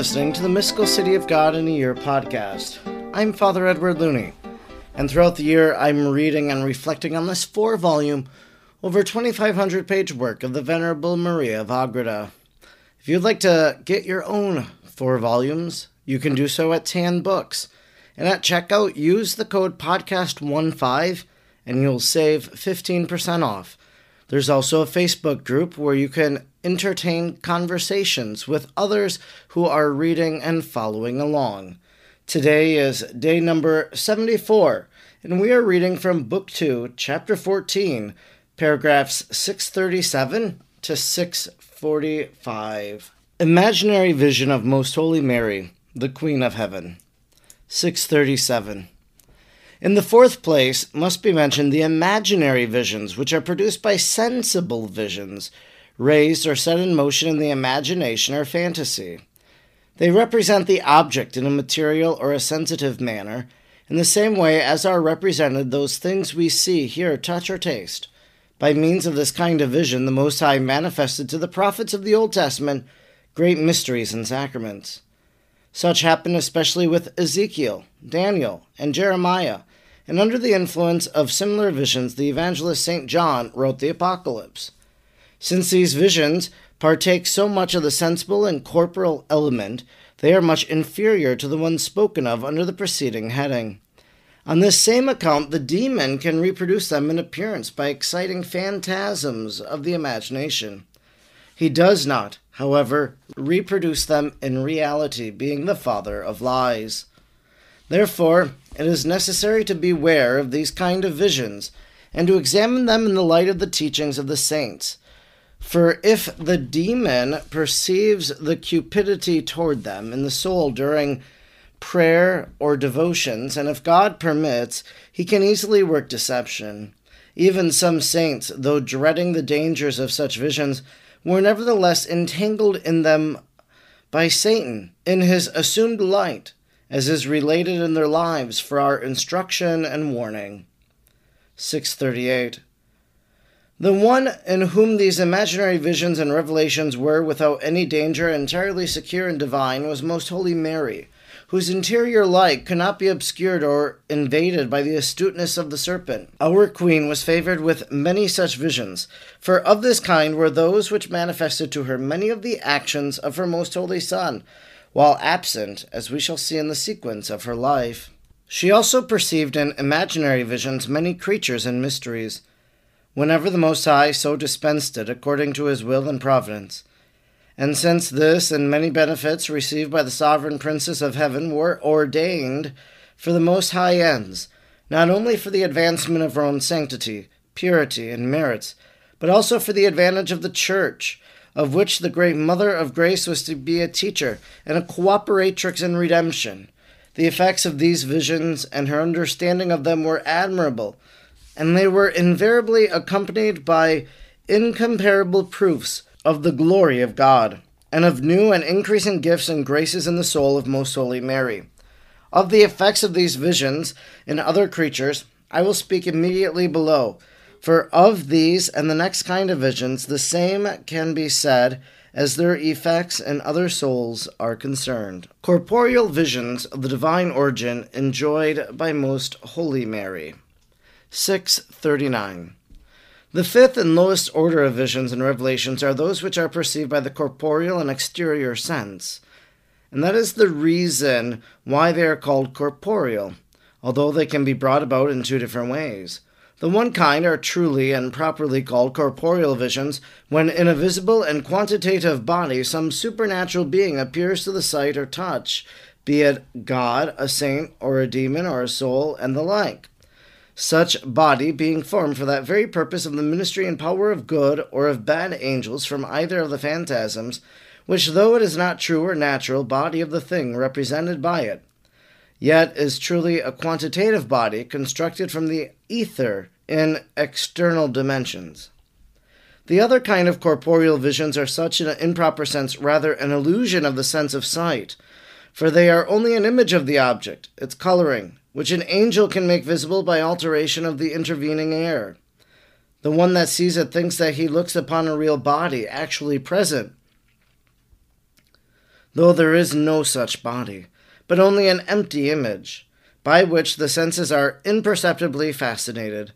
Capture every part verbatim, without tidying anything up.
listening to the Mystical City of God in a Year podcast. I'm Father Edward Looney, and throughout the year I'm reading and reflecting on this four-volume, over twenty-five hundred page work of the Venerable Maria of Agreda. If you'd like to get your own four volumes, you can do so at Tan Books, and at checkout use the code podcast fifteen and you'll save fifteen percent off. There's also a Facebook group where you can entertain conversations with others who are reading and following along. Today is day number seventy-four, and we are reading from Book two, Chapter fourteen, paragraphs six thirty-seven to six forty-five. Imaginary Vision of Most Holy Mary, the Queen of Heaven. six thirty-seven. In the fourth place must be mentioned the imaginary visions, which are produced by sensible visions, raised or set in motion in the imagination or fantasy. They represent the object in a material or a sensitive manner, in the same way as are represented those things we see, hear, touch, or taste. By means of this kind of vision, the Most High manifested to the prophets of the Old Testament great mysteries and sacraments. Such happened especially with Ezekiel, Daniel, and Jeremiah, and under the influence of similar visions, the evangelist Saint John wrote the Apocalypse. Since these visions partake so much of the sensible and corporal element, they are much inferior to the ones spoken of under the preceding heading. On this same account, the demon can reproduce them in appearance by exciting phantasms of the imagination. He does not, however, reproduce them in reality, being the father of lies. Therefore, it is necessary to beware of these kind of visions, and to examine them in the light of the teachings of the saints. For if the demon perceives the cupidity toward them in the soul during prayer or devotions, and if God permits, he can easily work deception. Even some saints, though dreading the dangers of such visions, were nevertheless entangled in them by Satan, in his assumed light, as is related in their lives for our instruction and warning. six thirty-eight. The one in whom these imaginary visions and revelations were without any danger, entirely secure and divine, was Most Holy Mary, whose interior light could not be obscured or invaded by the astuteness of the serpent. Our Queen was favored with many such visions, for of this kind were those which manifested to her many of the actions of her Most Holy Son, while absent, as we shall see in the sequence of her life. She also perceived in imaginary visions many creatures and mysteries, whenever the Most High so dispensed it according to his will and providence. And since this and many benefits received by the Sovereign Princess of Heaven were ordained for the Most High ends, not only for the advancement of her own sanctity, purity, and merits, but also for the advantage of the Church, of which the great Mother of Grace was to be a teacher and a cooperatrix in redemption, the effects of these visions and her understanding of them were admirable, and they were invariably accompanied by incomparable proofs of the glory of God, and of new and increasing gifts and graces in the soul of Most Holy Mary. Of the effects of these visions in other creatures, I will speak immediately below, for of these and the next kind of visions, the same can be said as their effects in other souls are concerned. Corporeal visions of the divine origin enjoyed by Most Holy Mary. six thirty-nine. The fifth and lowest order of visions and revelations are those which are perceived by the corporeal and exterior sense, and that is the reason why they are called corporeal, although they can be brought about in two different ways. The one kind are truly and properly called corporeal visions, when in a visible and quantitative body some supernatural being appears to the sight or touch, be it God, a saint, or a demon, or a soul, and the like. Such body being formed for that very purpose of the ministry and power of good or of bad angels from either of the phantasms, which though it is not true or natural body of the thing represented by it, yet is truly a quantitative body constructed from the ether in external dimensions. The other kind of corporeal visions are such in an improper sense, rather an illusion of the sense of sight, for they are only an image of the object, its coloring, which an angel can make visible by alteration of the intervening air. The one that sees it thinks that he looks upon a real body, actually present. though there is no such body, but only an empty image, by which the senses are imperceptibly fascinated.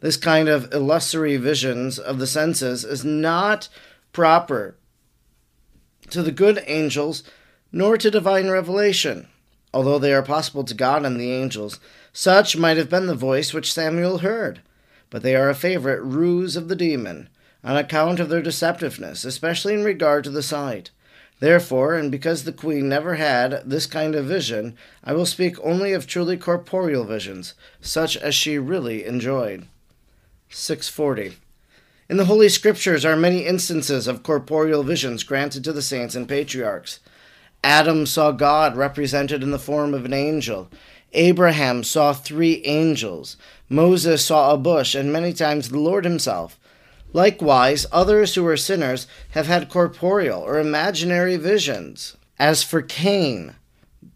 This kind of illusory visions of the senses is not proper to the good angels, nor to divine revelation, although they are possible to God and the angels. Such might have been the voice which Samuel heard, but they are a favorite ruse of the demon, on account of their deceptiveness, especially in regard to the sight. Therefore, and because the queen never had this kind of vision, I will speak only of truly corporeal visions, such as she really enjoyed. six forty. In the Holy Scriptures are many instances of corporeal visions granted to the saints and patriarchs. Adam saw God represented in the form of an angel. Abraham saw three angels. Moses saw a bush, and many times the Lord himself. Likewise, others who were sinners have had corporeal or imaginary visions. As for Cain,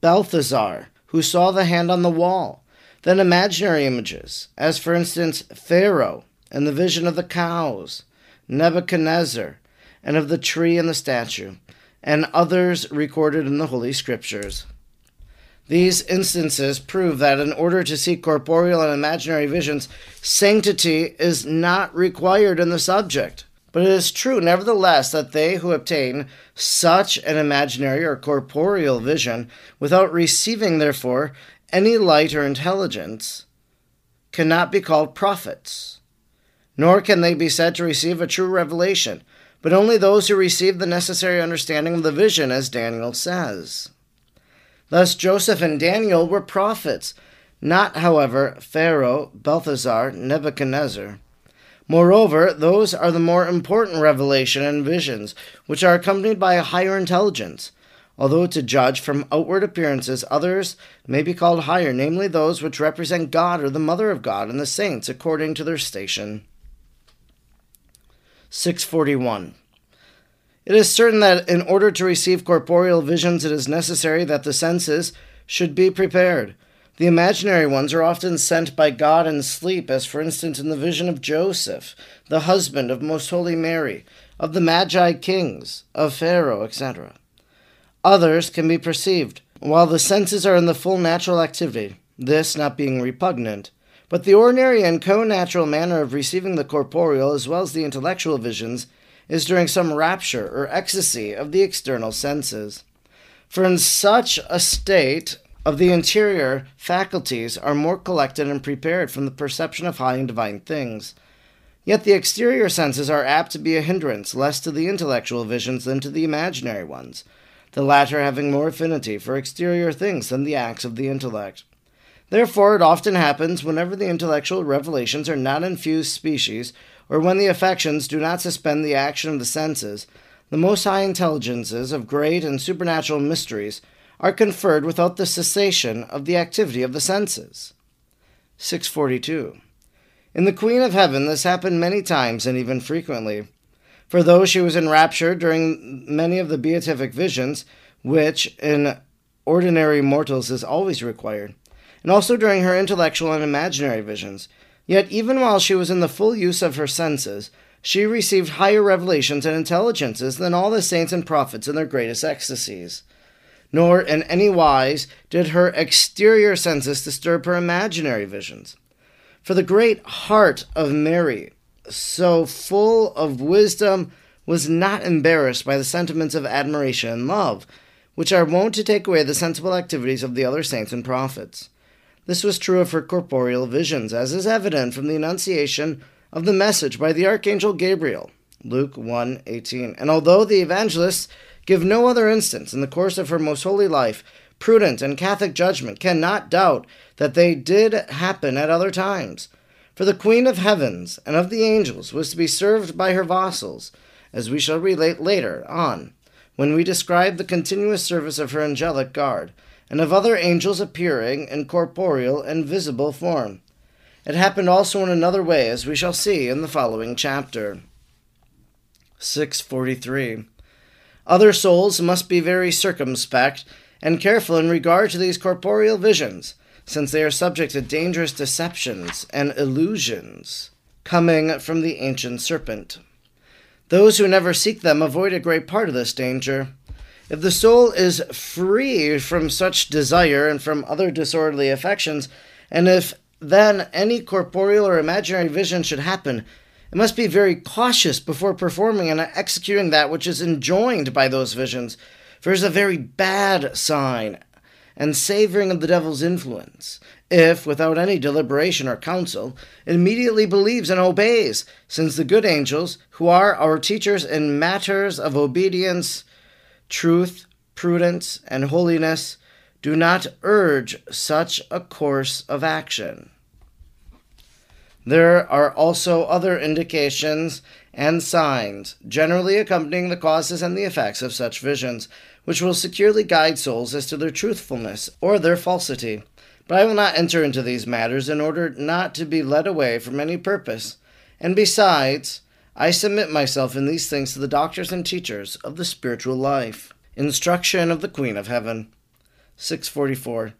Belthazar, who saw the hand on the wall, then imaginary images, as for instance Pharaoh and the vision of the cows, Nebuchadnezzar, and of the tree and the statue, and others recorded in the Holy Scriptures. These instances prove that in order to see corporeal and imaginary visions, sanctity is not required in the subject. But it is true, nevertheless, that they who obtain such an imaginary or corporeal vision, without receiving, therefore, any light or intelligence, cannot be called prophets, nor can they be said to receive a true revelation, but only those who receive the necessary understanding of the vision, as Daniel says. Thus Joseph and Daniel were prophets, not, however, Pharaoh, Belthazar, Nebuchadnezzar. Moreover, those are the more important revelation and visions, which are accompanied by a higher intelligence. Although to judge from outward appearances, others may be called higher, namely those which represent God or the Mother of God and the saints according to their station. six forty-one. It is certain that in order to receive corporeal visions, it is necessary that the senses should be prepared. The imaginary ones are often sent by God in sleep, as for instance in the vision of Joseph, the husband of Most Holy Mary, of the Magi kings, of Pharaoh, et cetera. Others can be perceived, while the senses are in the full natural activity, this not being repugnant. But the ordinary and connatural manner of receiving the corporeal as well as the intellectual visions is during some rapture or ecstasy of the external senses. For in such a state of the interior faculties are more collected and prepared from the perception of high and divine things. Yet the exterior senses are apt to be a hindrance less to the intellectual visions than to the imaginary ones, the latter having more affinity for exterior things than the acts of the intellect. Therefore, it often happens whenever the intellectual revelations are not infused species, or when the affections do not suspend the action of the senses, the most high intelligences of great and supernatural mysteries are conferred without the cessation of the activity of the senses. six forty-two. In the Queen of Heaven this happened many times and even frequently. For though she was in rapture during many of the beatific visions, which in ordinary mortals is always required, and also during her intellectual and imaginary visions, yet even while she was in the full use of her senses, she received higher revelations and intelligences than all the saints and prophets in their greatest ecstasies. Nor in any wise did her exterior senses disturb her imaginary visions. For the great heart of Mary, so full of wisdom, was not embarrassed by the sentiments of admiration and love, which are wont to take away the sensible activities of the other saints and prophets. This was true of her corporeal visions, as is evident from the enunciation of the message by the Archangel Gabriel, Luke one eighteen. And although the evangelists give no other instance in the course of her most holy life, prudent and Catholic judgment cannot doubt that they did happen at other times. For the Queen of Heavens and of the angels was to be served by her vassals, as we shall relate later on, when we describe the continuous service of her angelic guard, and of other angels appearing in corporeal and visible form. It happened also in another way, as we shall see in the following chapter. six forty-three. Other souls must be very circumspect and careful in regard to these corporeal visions, since they are subject to dangerous deceptions and illusions coming from the ancient serpent. Those who never seek them avoid a great part of this danger. If the soul is free from such desire and from other disorderly affections, and if then any corporeal or imaginary vision should happen, it must be very cautious before performing and executing that which is enjoined by those visions, for it is a very bad sign and savoring of the devil's influence, if, without any deliberation or counsel, it immediately believes and obeys, since the good angels, who are our teachers in matters of obedience, truth, prudence, and holiness, do not urge such a course of action. There are also other indications and signs, generally accompanying the causes and the effects of such visions, which will securely guide souls as to their truthfulness or their falsity. But I will not enter into these matters in order not to be led away from any purpose. And besides, I submit myself in these things to the doctors and teachers of the spiritual life. Instruction of the Queen of Heaven. six forty-four.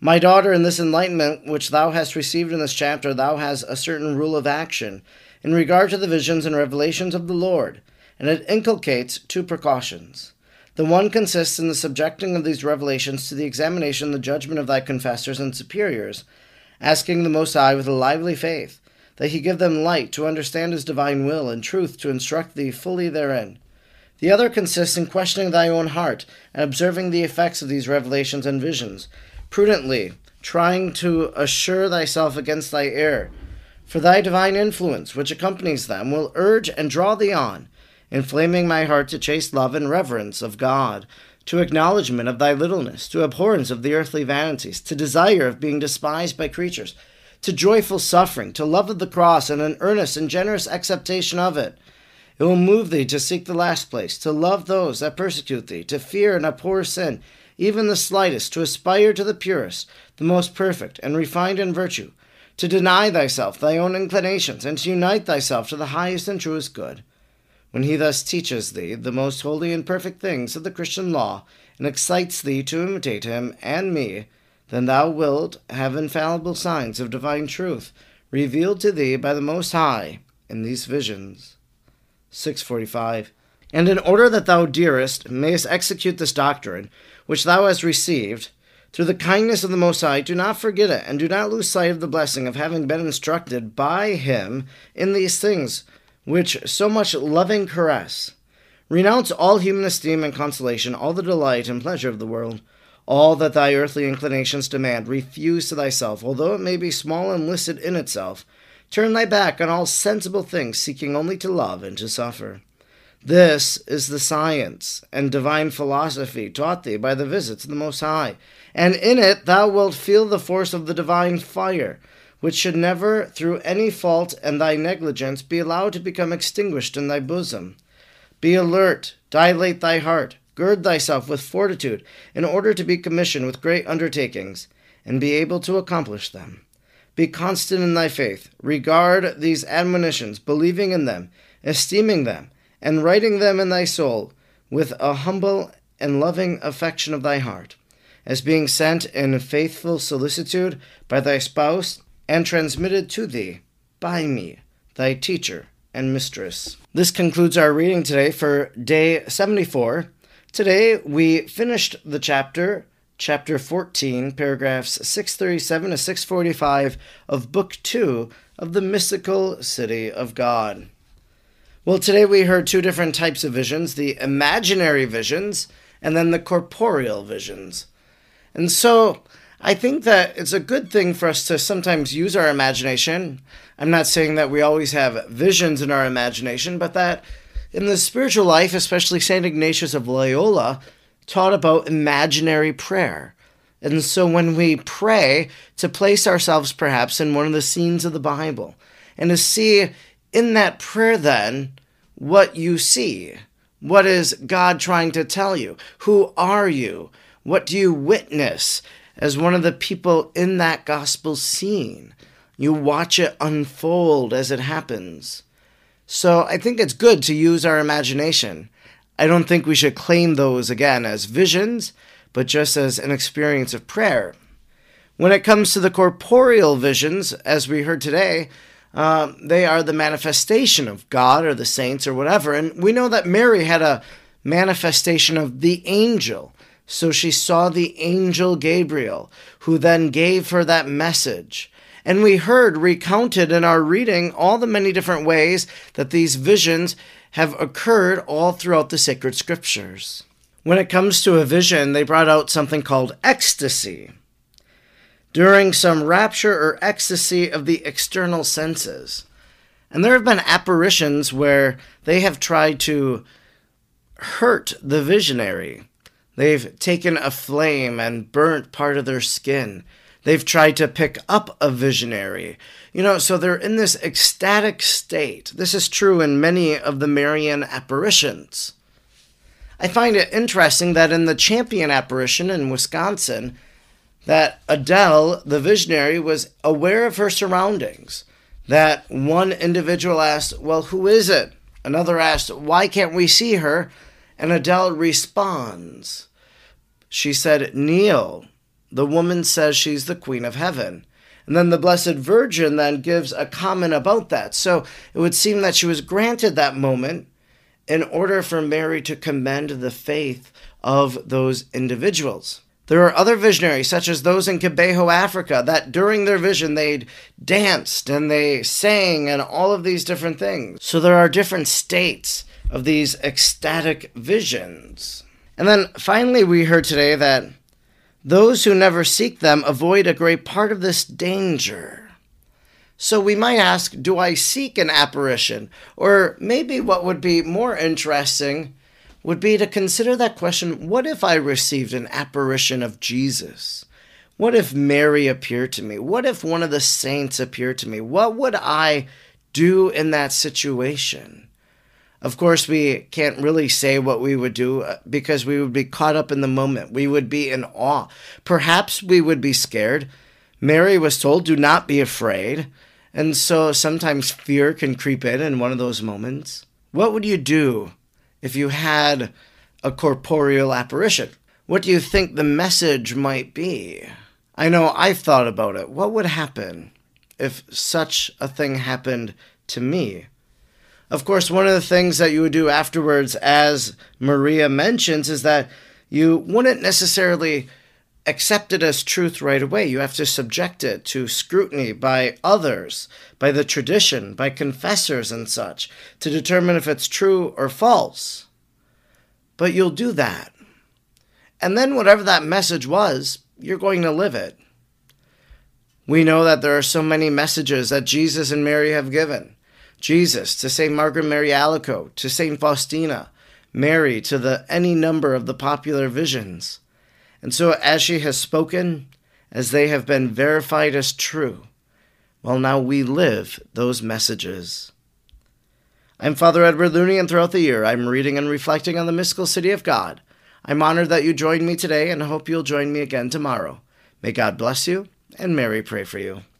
My daughter, in this enlightenment which thou hast received in this chapter, thou hast a certain rule of action in regard to the visions and revelations of the Lord, and it inculcates two precautions. The one consists in the subjecting of these revelations to the examination and the judgment of thy confessors and superiors, asking the Most High with a lively faith that he give them light to understand his divine will and truth to instruct thee fully therein. The other consists in questioning thy own heart and observing the effects of these revelations and visions, prudently trying to assure thyself against thy error. For thy divine influence, which accompanies them, will urge and draw thee on, inflaming my heart to chaste love and reverence of God, to acknowledgment of thy littleness, to abhorrence of the earthly vanities, to desire of being despised by creatures, to joyful suffering, to love of the cross and an earnest and generous acceptation of it. It will move thee to seek the last place, to love those that persecute thee, to fear and abhor sin, even the slightest, to aspire to the purest, the most perfect, and refined in virtue, to deny thyself thy own inclinations, and to unite thyself to the highest and truest good. When he thus teaches thee the most holy and perfect things of the Christian law, and excites thee to imitate him and me, then thou wilt have infallible signs of divine truth, revealed to thee by the Most High in these visions. six forty-five. And in order that thou, dearest, mayest execute this doctrine, which thou hast received, through the kindness of the Most High, do not forget it, and do not lose sight of the blessing of having been instructed by him in these things, which so much loving caress. Renounce all human esteem and consolation, all the delight and pleasure of the world, all that thy earthly inclinations demand, refuse to thyself, although it may be small and listed in itself. Turn thy back on all sensible things, seeking only to love and to suffer. This is the science and divine philosophy taught thee by the visits of the Most High, and in it thou wilt feel the force of the divine fire, which should never, through any fault and thy negligence, be allowed to become extinguished in thy bosom. Be alert, dilate thy heart, gird thyself with fortitude, in order to be commissioned with great undertakings, and be able to accomplish them. Be constant in thy faith, regard these admonitions, believing in them, esteeming them, and writing them in thy soul, with a humble and loving affection of thy heart, as being sent in faithful solicitude by thy spouse, and transmitted to thee by me, thy teacher and mistress. This concludes our reading today for day seventy-four. Today we finished the chapter Chapter fourteen, paragraphs six thirty-seven to six forty-five of Book two of the Mystical City of God. Well, today we heard two different types of visions, the imaginary visions and then the corporeal visions. And so I think that it's a good thing for us to sometimes use our imagination. I'm not saying that we always have visions in our imagination, but that in the spiritual life, especially Saint Ignatius of Loyola, taught about imaginary prayer. And so when we pray, to place ourselves perhaps in one of the scenes of the Bible and to see in that prayer then what you see. What is God trying to tell you? Who are you? What do you witness as one of the people in that gospel scene? You watch it unfold as it happens. So I think it's good to use our imagination. I don't think we should claim those again as visions, but just as an experience of prayer. When it comes to the corporeal visions, as we heard today, uh, they are the manifestation of God or the saints or whatever. And we know that Mary had a manifestation of the angel. So she saw the angel Gabriel, who then gave her that message. And we heard recounted in our reading all the many different ways that these visions have occurred all throughout the sacred scriptures. When it comes to a vision, they brought out something called ecstasy. During some rapture or ecstasy of the external senses. And there have been apparitions where they have tried to hurt the visionary. They've taken a flame and burnt part of their skin. They've tried to pick up a visionary. You know, so they're in this ecstatic state. This is true in many of the Marian apparitions. I find it interesting that in the Champion apparition in Wisconsin, that Adele, the visionary, was aware of her surroundings. That one individual asked, well, who is it? Another asked, why can't we see her? And Adele responds. She said, kneel. The woman says she's the Queen of Heaven. And then the Blessed Virgin then gives a comment about that. So it would seem that she was granted that moment in order for Mary to commend the faith of those individuals. There are other visionaries, such as those in Kibeho, Africa, that during their vision they'd danced and they sang and all of these different things. So there are different states of these ecstatic visions. And then finally we heard today that those who never seek them avoid a great part of this danger. So we might ask, do I seek an apparition? Or maybe what would be more interesting would be to consider that question, what if I received an apparition of Jesus? What if Mary appeared to me? What if one of the saints appeared to me? What would I do in that situation? Of course, we can't really say what we would do because we would be caught up in the moment. We would be in awe. Perhaps we would be scared. Mary was told, do not be afraid. And so sometimes fear can creep in in one of those moments. What would you do if you had a corporeal apparition? What do you think the message might be? I know I've thought about it. What would happen if such a thing happened to me? Of course, one of the things that you would do afterwards, as Maria mentions, is that you wouldn't necessarily accept it as truth right away. You have to subject it to scrutiny by others, by the tradition, by confessors and such, to determine if it's true or false. But you'll do that. And then whatever that message was, you're going to live it. We know that there are so many messages that Jesus and Mary have given. Jesus to Saint Margaret Mary Alico, to Saint Faustina, Mary to the any number of the popular visions. And so as she has spoken, as they have been verified as true, well, now we live those messages. I'm Father Edward Looney, and throughout the year, I'm reading and reflecting on the mystical city of God. I'm honored that you joined me today, and hope you'll join me again tomorrow. May God bless you, and Mary pray for you.